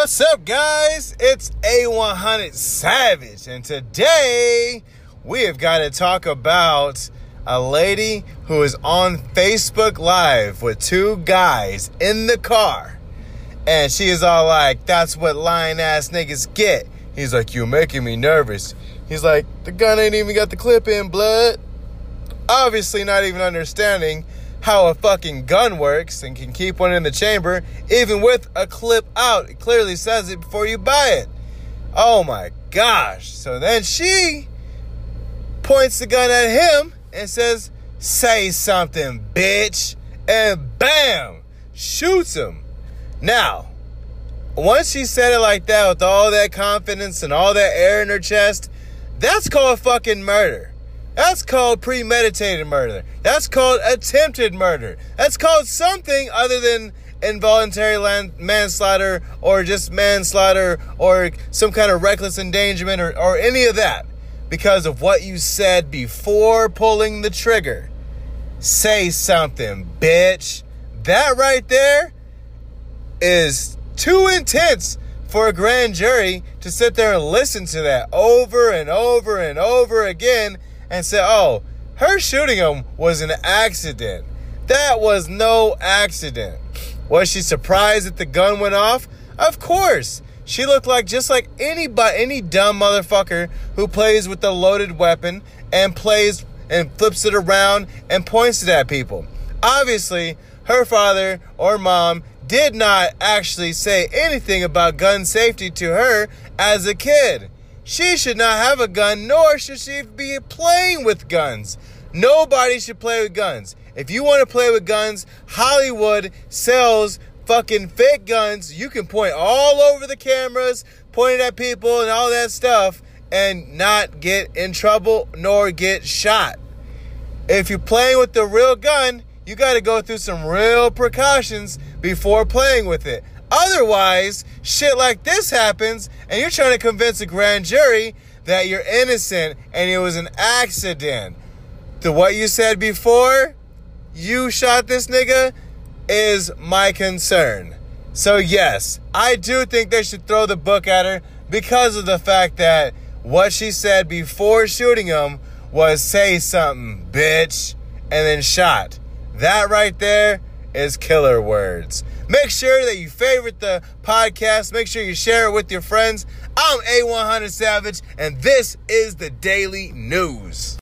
What's up, guys? It's A100 Savage, and today we have got to talk about a lady who is on Facebook Live with two guys in the car, and she is all like, "That's what lying ass niggas get." He's like, "You're making me nervous." He's like, "The gun ain't even got the clip in, blood." Obviously not even understanding how a fucking gun works and can keep one in the chamber even with a clip out. It clearly says it before you buy it. Oh my gosh. So then she points the gun at him and says, "Say something, bitch." And bam, shoots him. Now, once she said it like that with all that confidence and all that air in her chest, that's called fucking murder. That's called premeditated murder. That's called attempted murder. That's called something other than involuntary manslaughter or just manslaughter or some kind of reckless endangerment or any of that. Because of what you said before pulling the trigger. Say something, bitch. That right there is too intense for a grand jury to sit there and listen to that over and over and over again. And said, "Oh, her shooting him was an accident. That was no accident." Was she surprised that the gun went off? Of course. She looked like just like anybody, any dumb motherfucker who plays with a loaded weapon and plays and flips it around and points it at people. Obviously, her father or mom did not actually say anything about gun safety to her as a kid. She should not have a gun, nor should she be playing with guns. Nobody should play with guns. If you want to play with guns, Hollywood sells fucking fake guns. You can point all over the cameras, point it at people and all that stuff, and not get in trouble nor get shot. If you're playing with the real gun, you got to go through some real precautions before playing with it. Otherwise, shit like this happens, and you're trying to convince a grand jury that you're innocent and it was an accident. To what you said before, you shot this nigga, is my concern. So yes, I do think they should throw the book at her because of the fact that what she said before shooting him was, "Say something, bitch," and then shot. That right there is killer words. Make sure that you favorite the podcast. Make sure you share it with your friends. I'm A100 Savage, and this is the Daily News.